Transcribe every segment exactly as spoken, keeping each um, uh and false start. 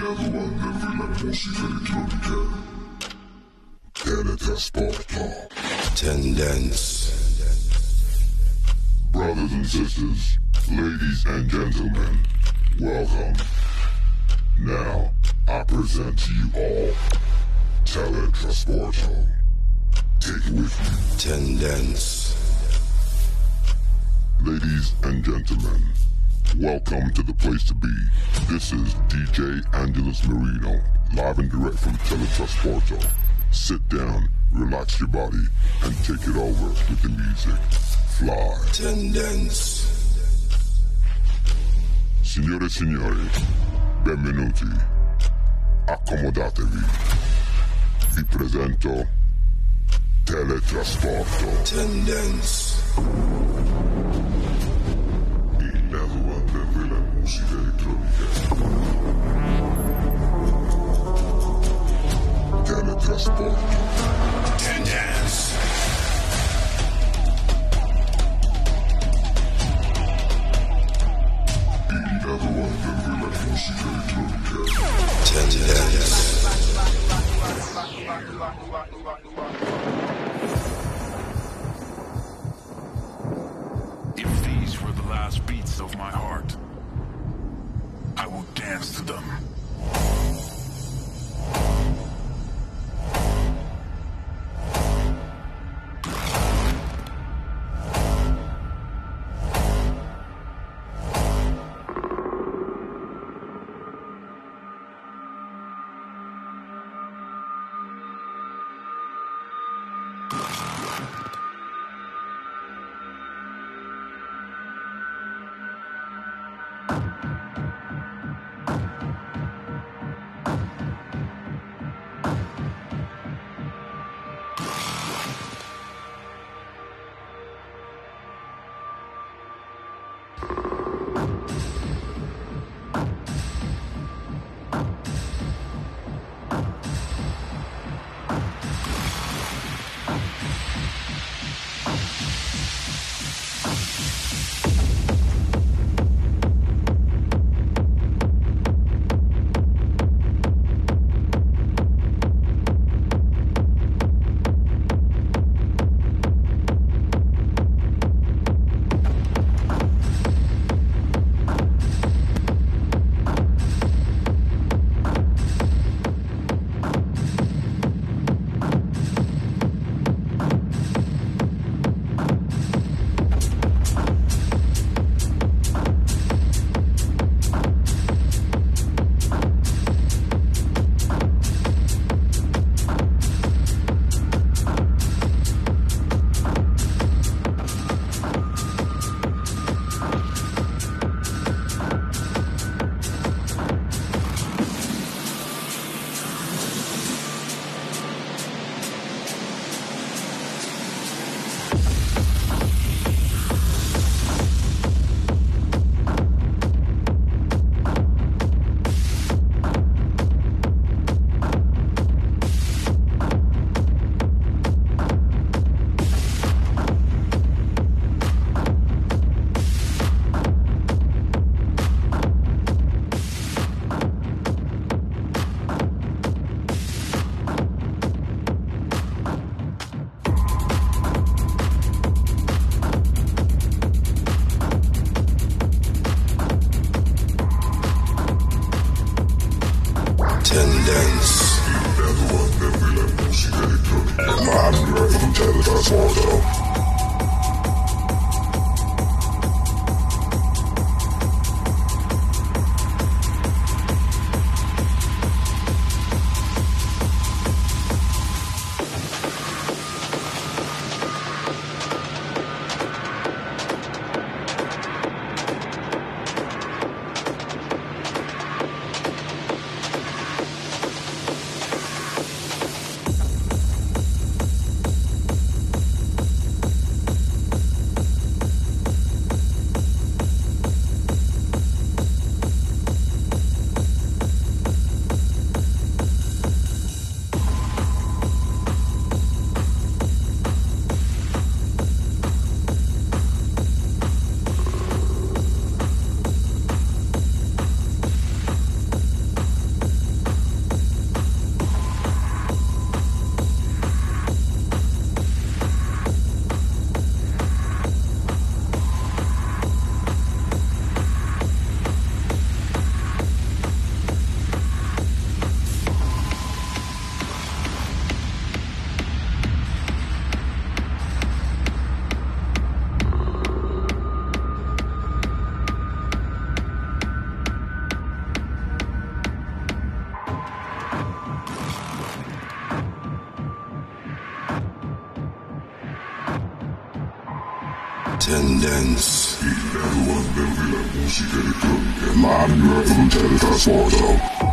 another one that feel like pussy for the club again. Teletrasporto Tendence. Brothers and sisters, ladies and gentlemen, welcome. Now, I present to you all Teletrasporto. Take it with you. Tendence. Ladies and gentlemen, welcome to the place to be. This is D J Angelus Marino, live and direct from Teletrasporto. Sit down, relax your body, and take it over with the music. Fly. Tendence. Signore e signori, benvenuti. Accomodatevi. Vi presento Teletrasporto. Tendence. Teletrasporto Tendence. If these were the last beats of my heart, I will dance to them. attendance. Il nuovo albero della musica elettronica, Mario con Teletrasporto.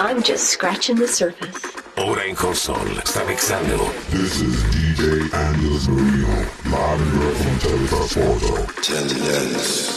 I'm just scratching the surface. Ora in console sta mixando. This is D J Angelus Marino, live and direct from Teletrasporto. Teletrasporto.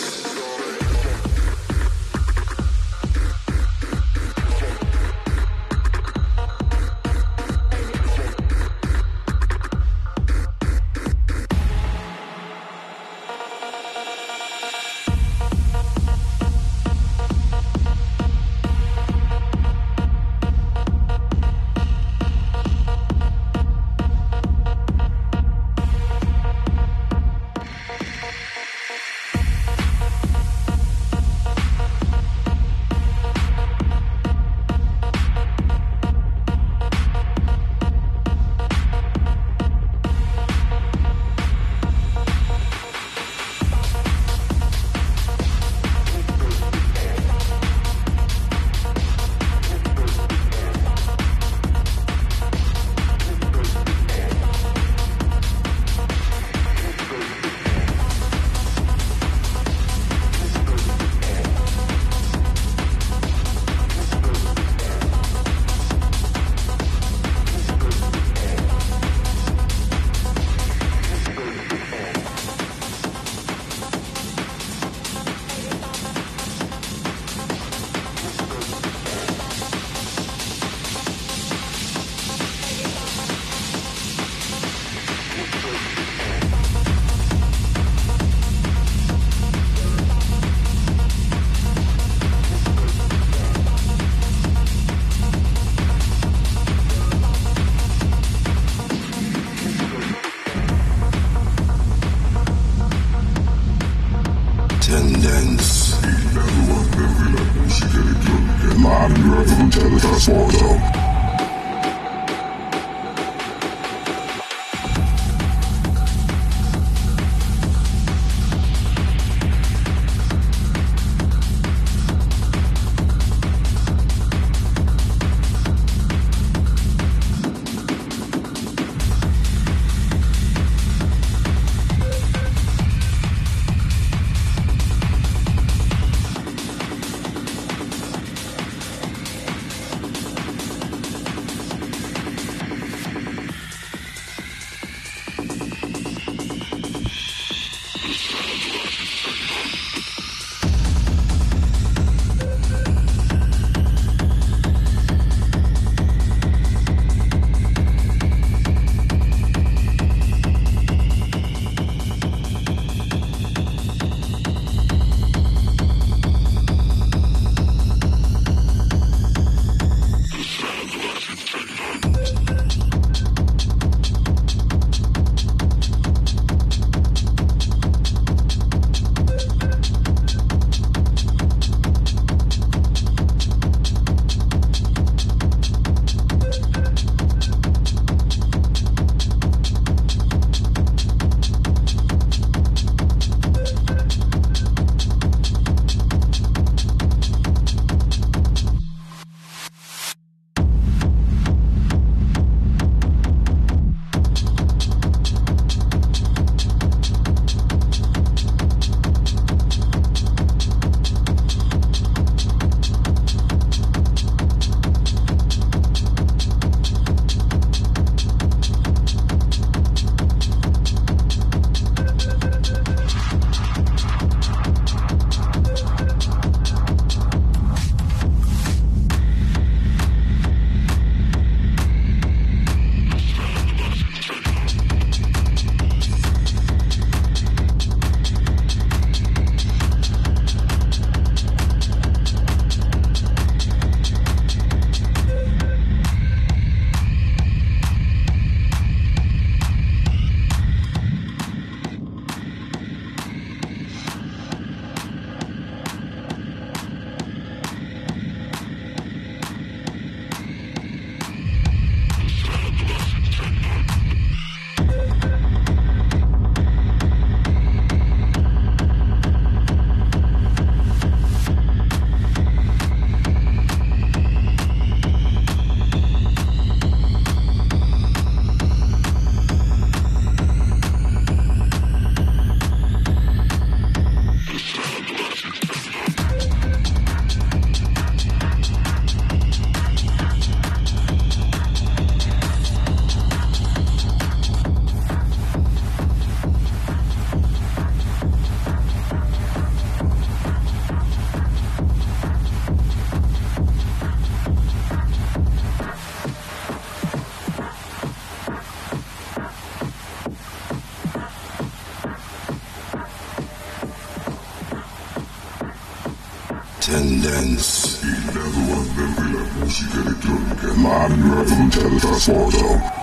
attendance. Il verbo avverrà la musica elettronica, ma arriverà con un teletrasporto.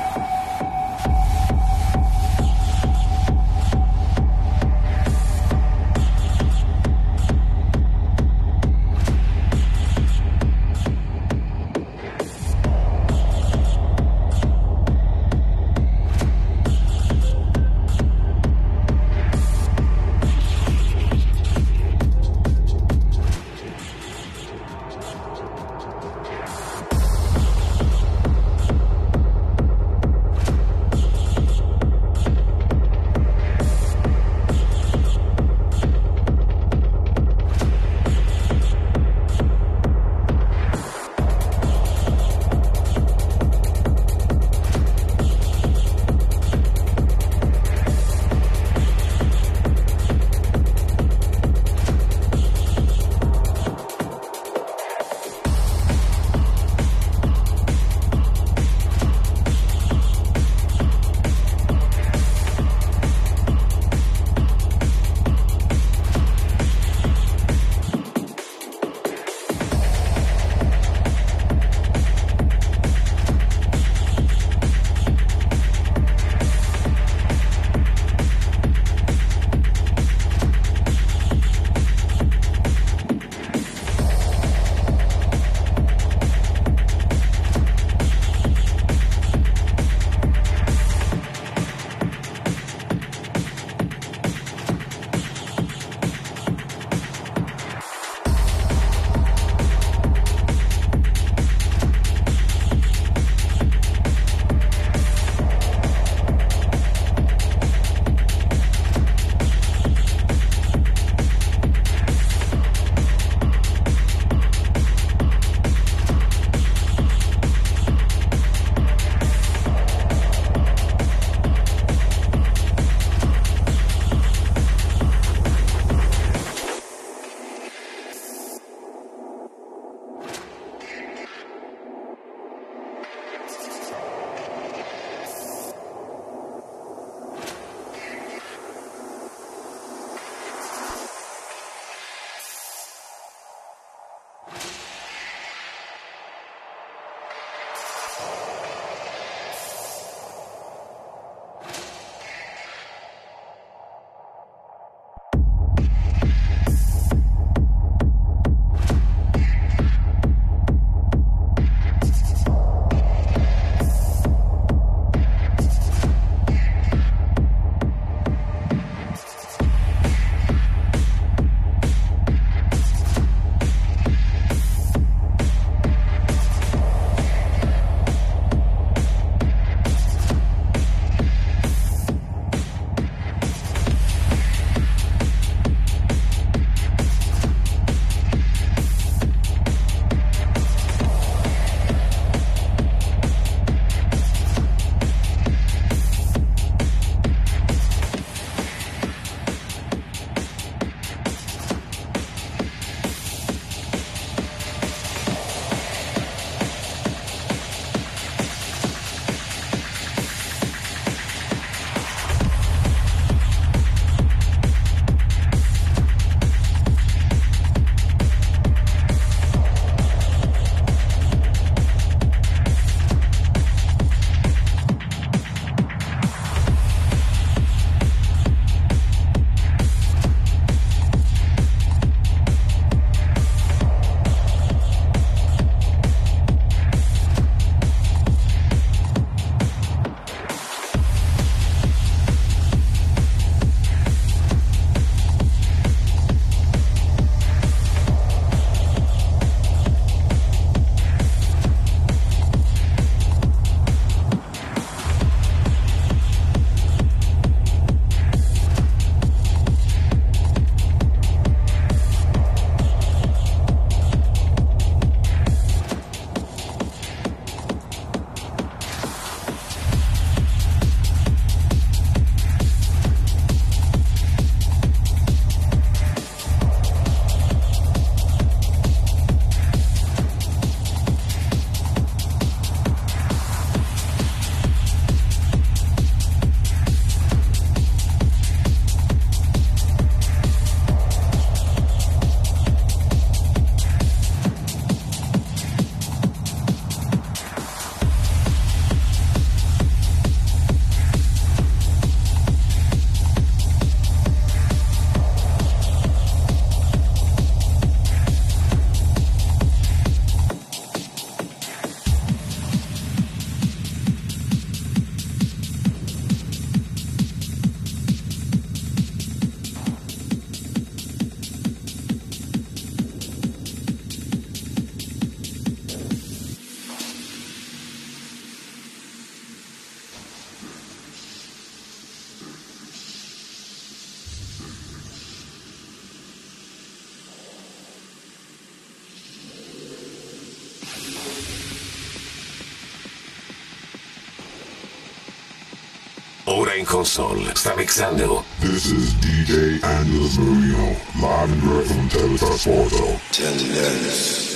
Ora in console sta mixando. This is D J Angelus Marino, live and direct from Teletrasporto D N A.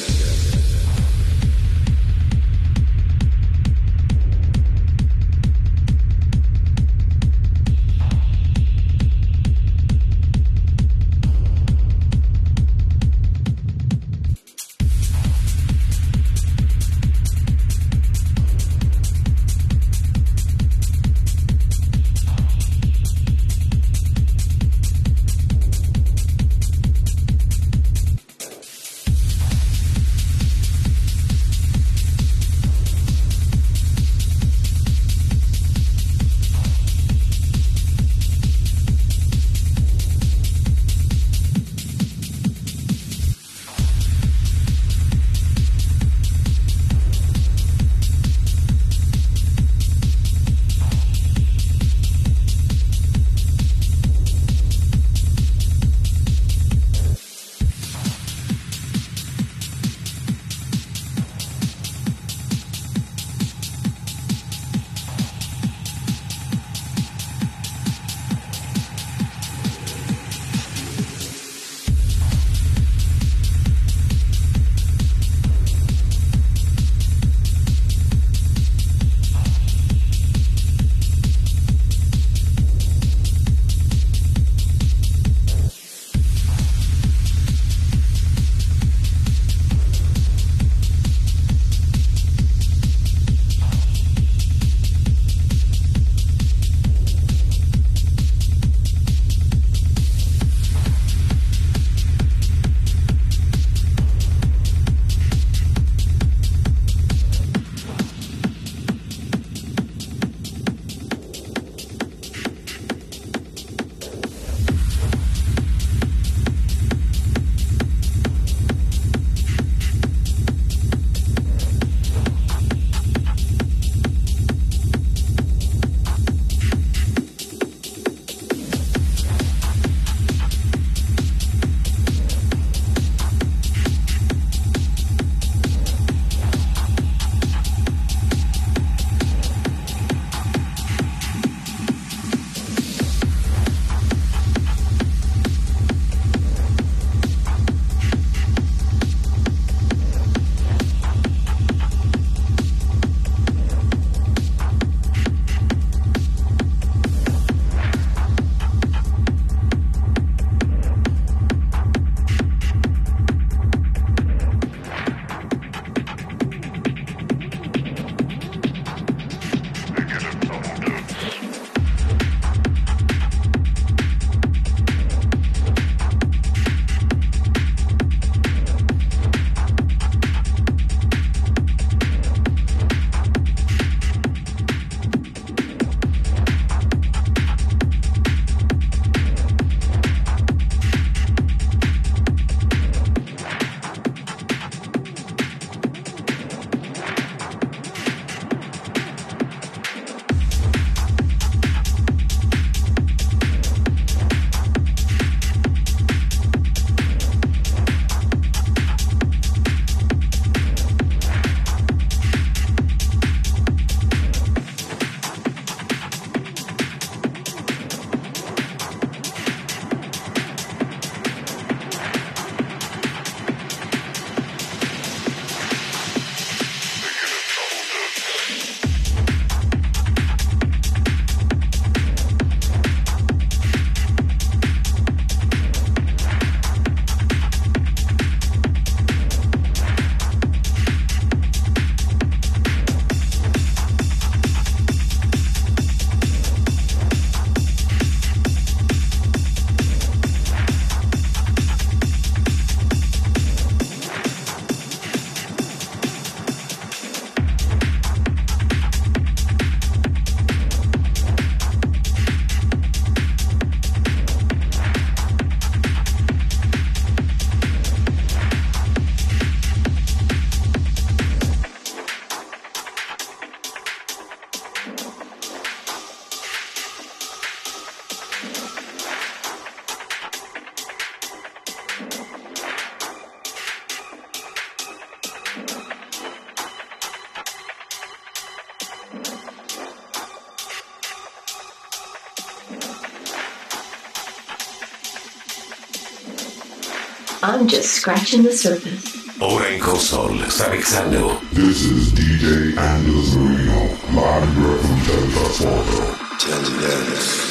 I'm just scratching the surface. Ora in console sta mixando. This is D J Angelus Marino, live from Teletrasporto. Teletrasporto.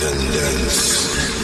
Teletrasporto.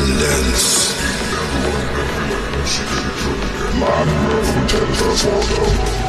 independence. My love from Teletrasporto.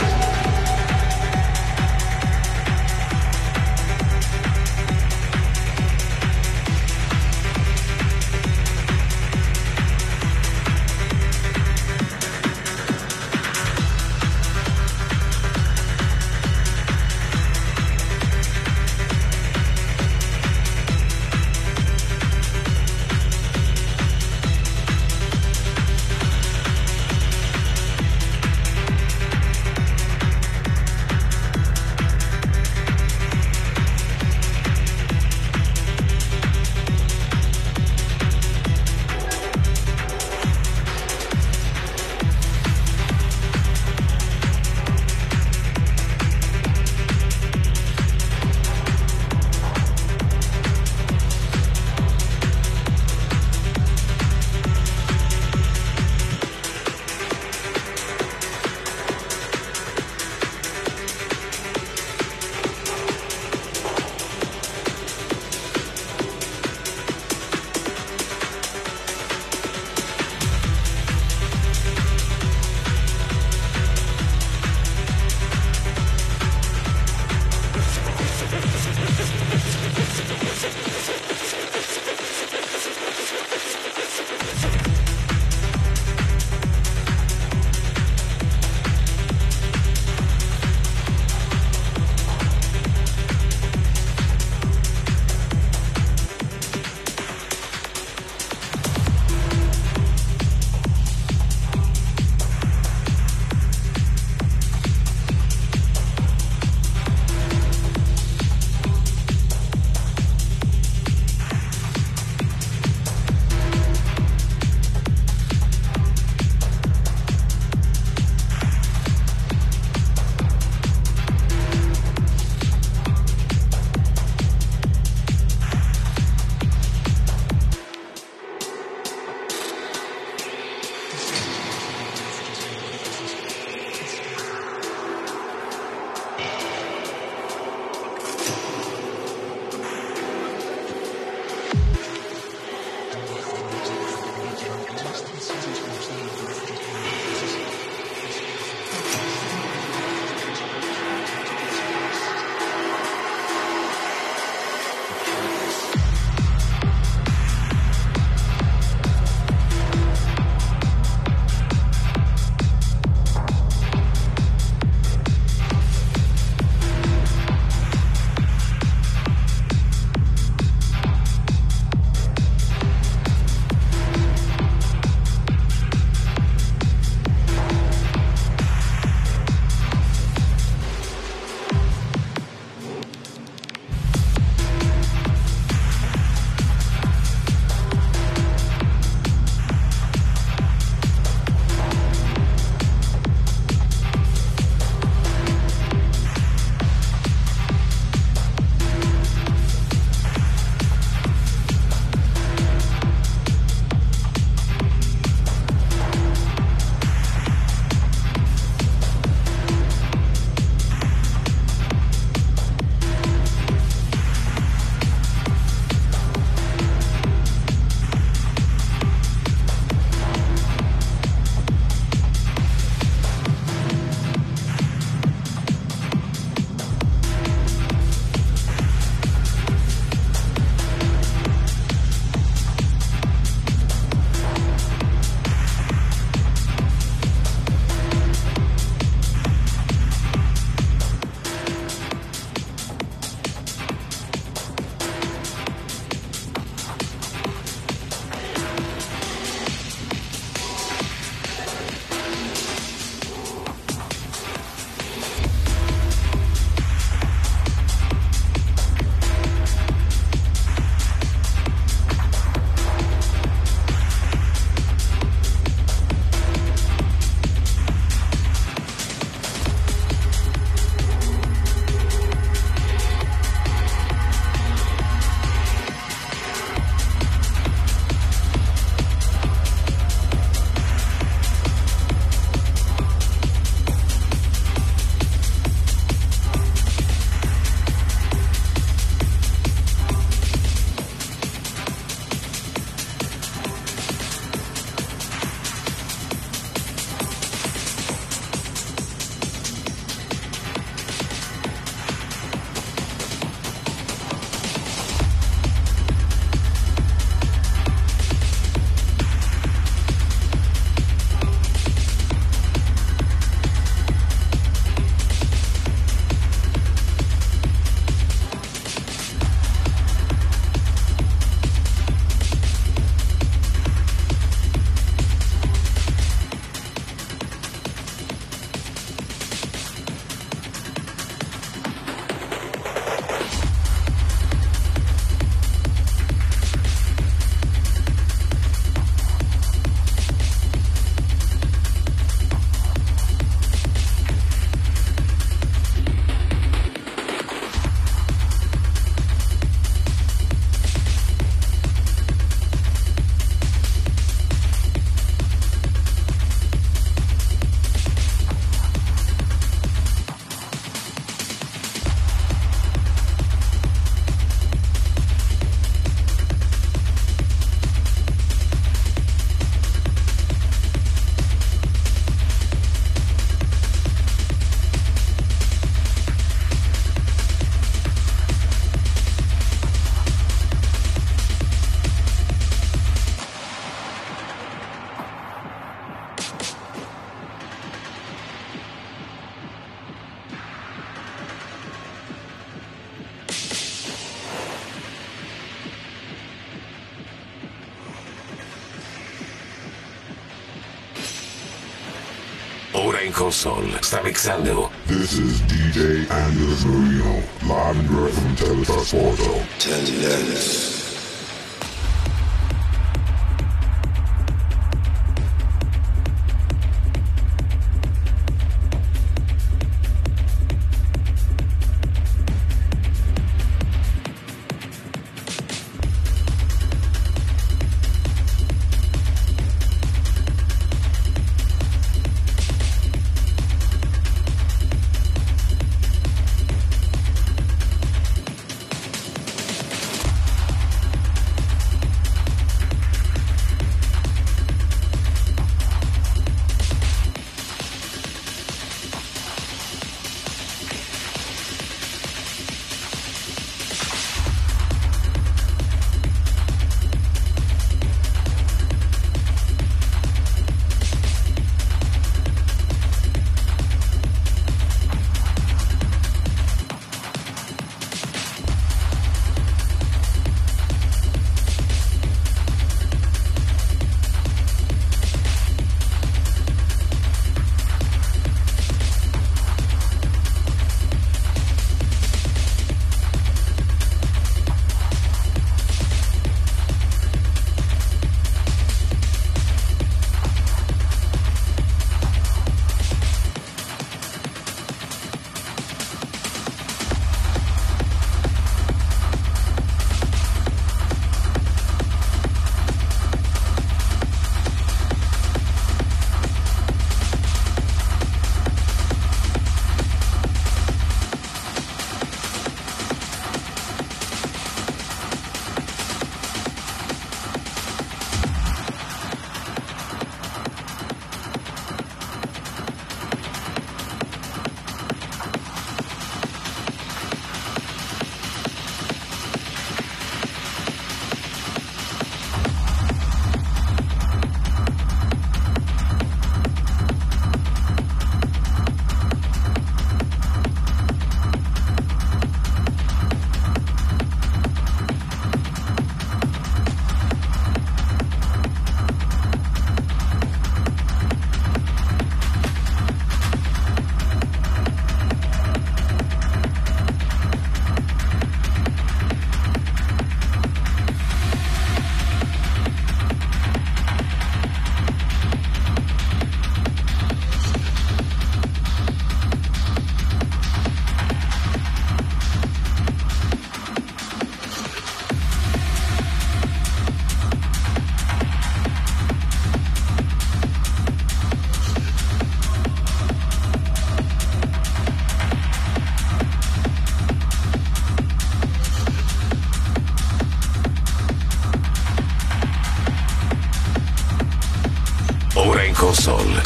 ora in console sta mixando. This is D J Angelus Marino, live and direct from Teletrasporto. Teletrasporto.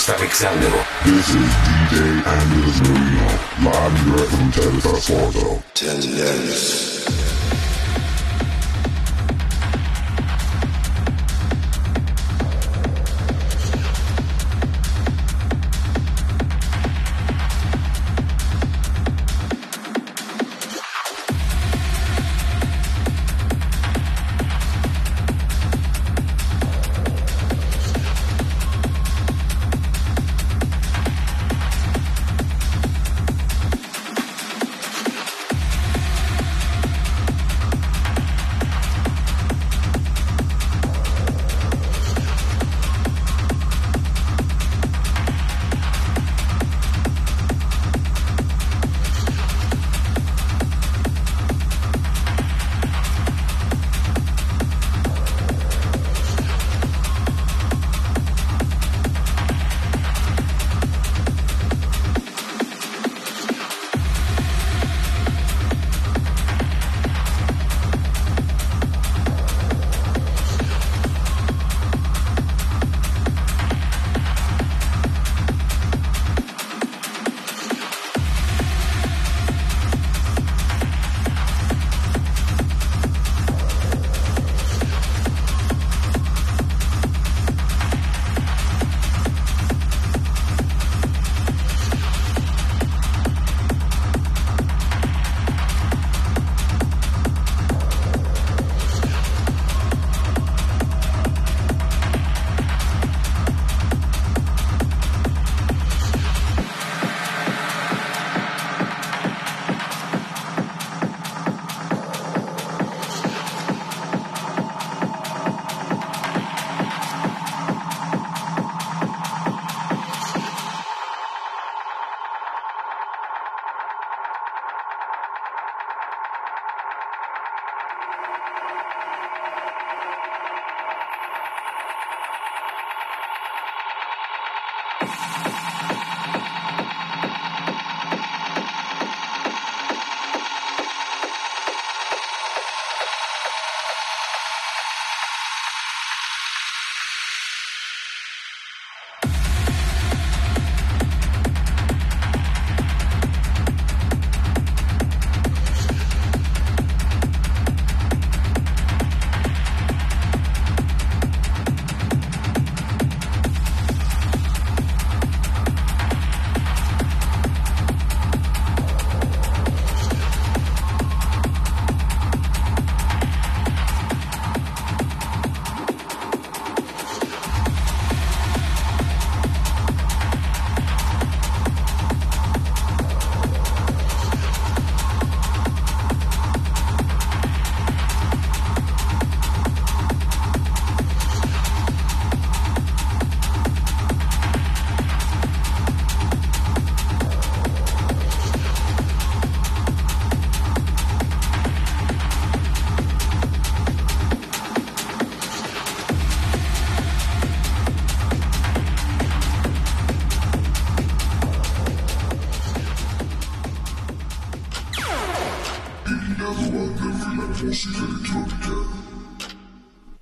Sta mixando. This is D J Angelus Marino, live and direct from Teletrasporto. Teletrasporto.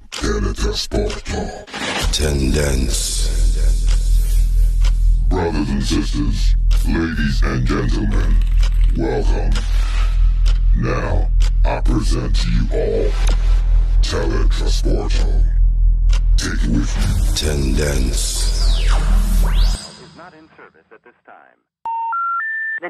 Teletrasporto. Tendence. Brothers and sisters, ladies and gentlemen, welcome. Now, I present to you all Teletrasporto. Take it with you. Tendence. Is not in service at this time. The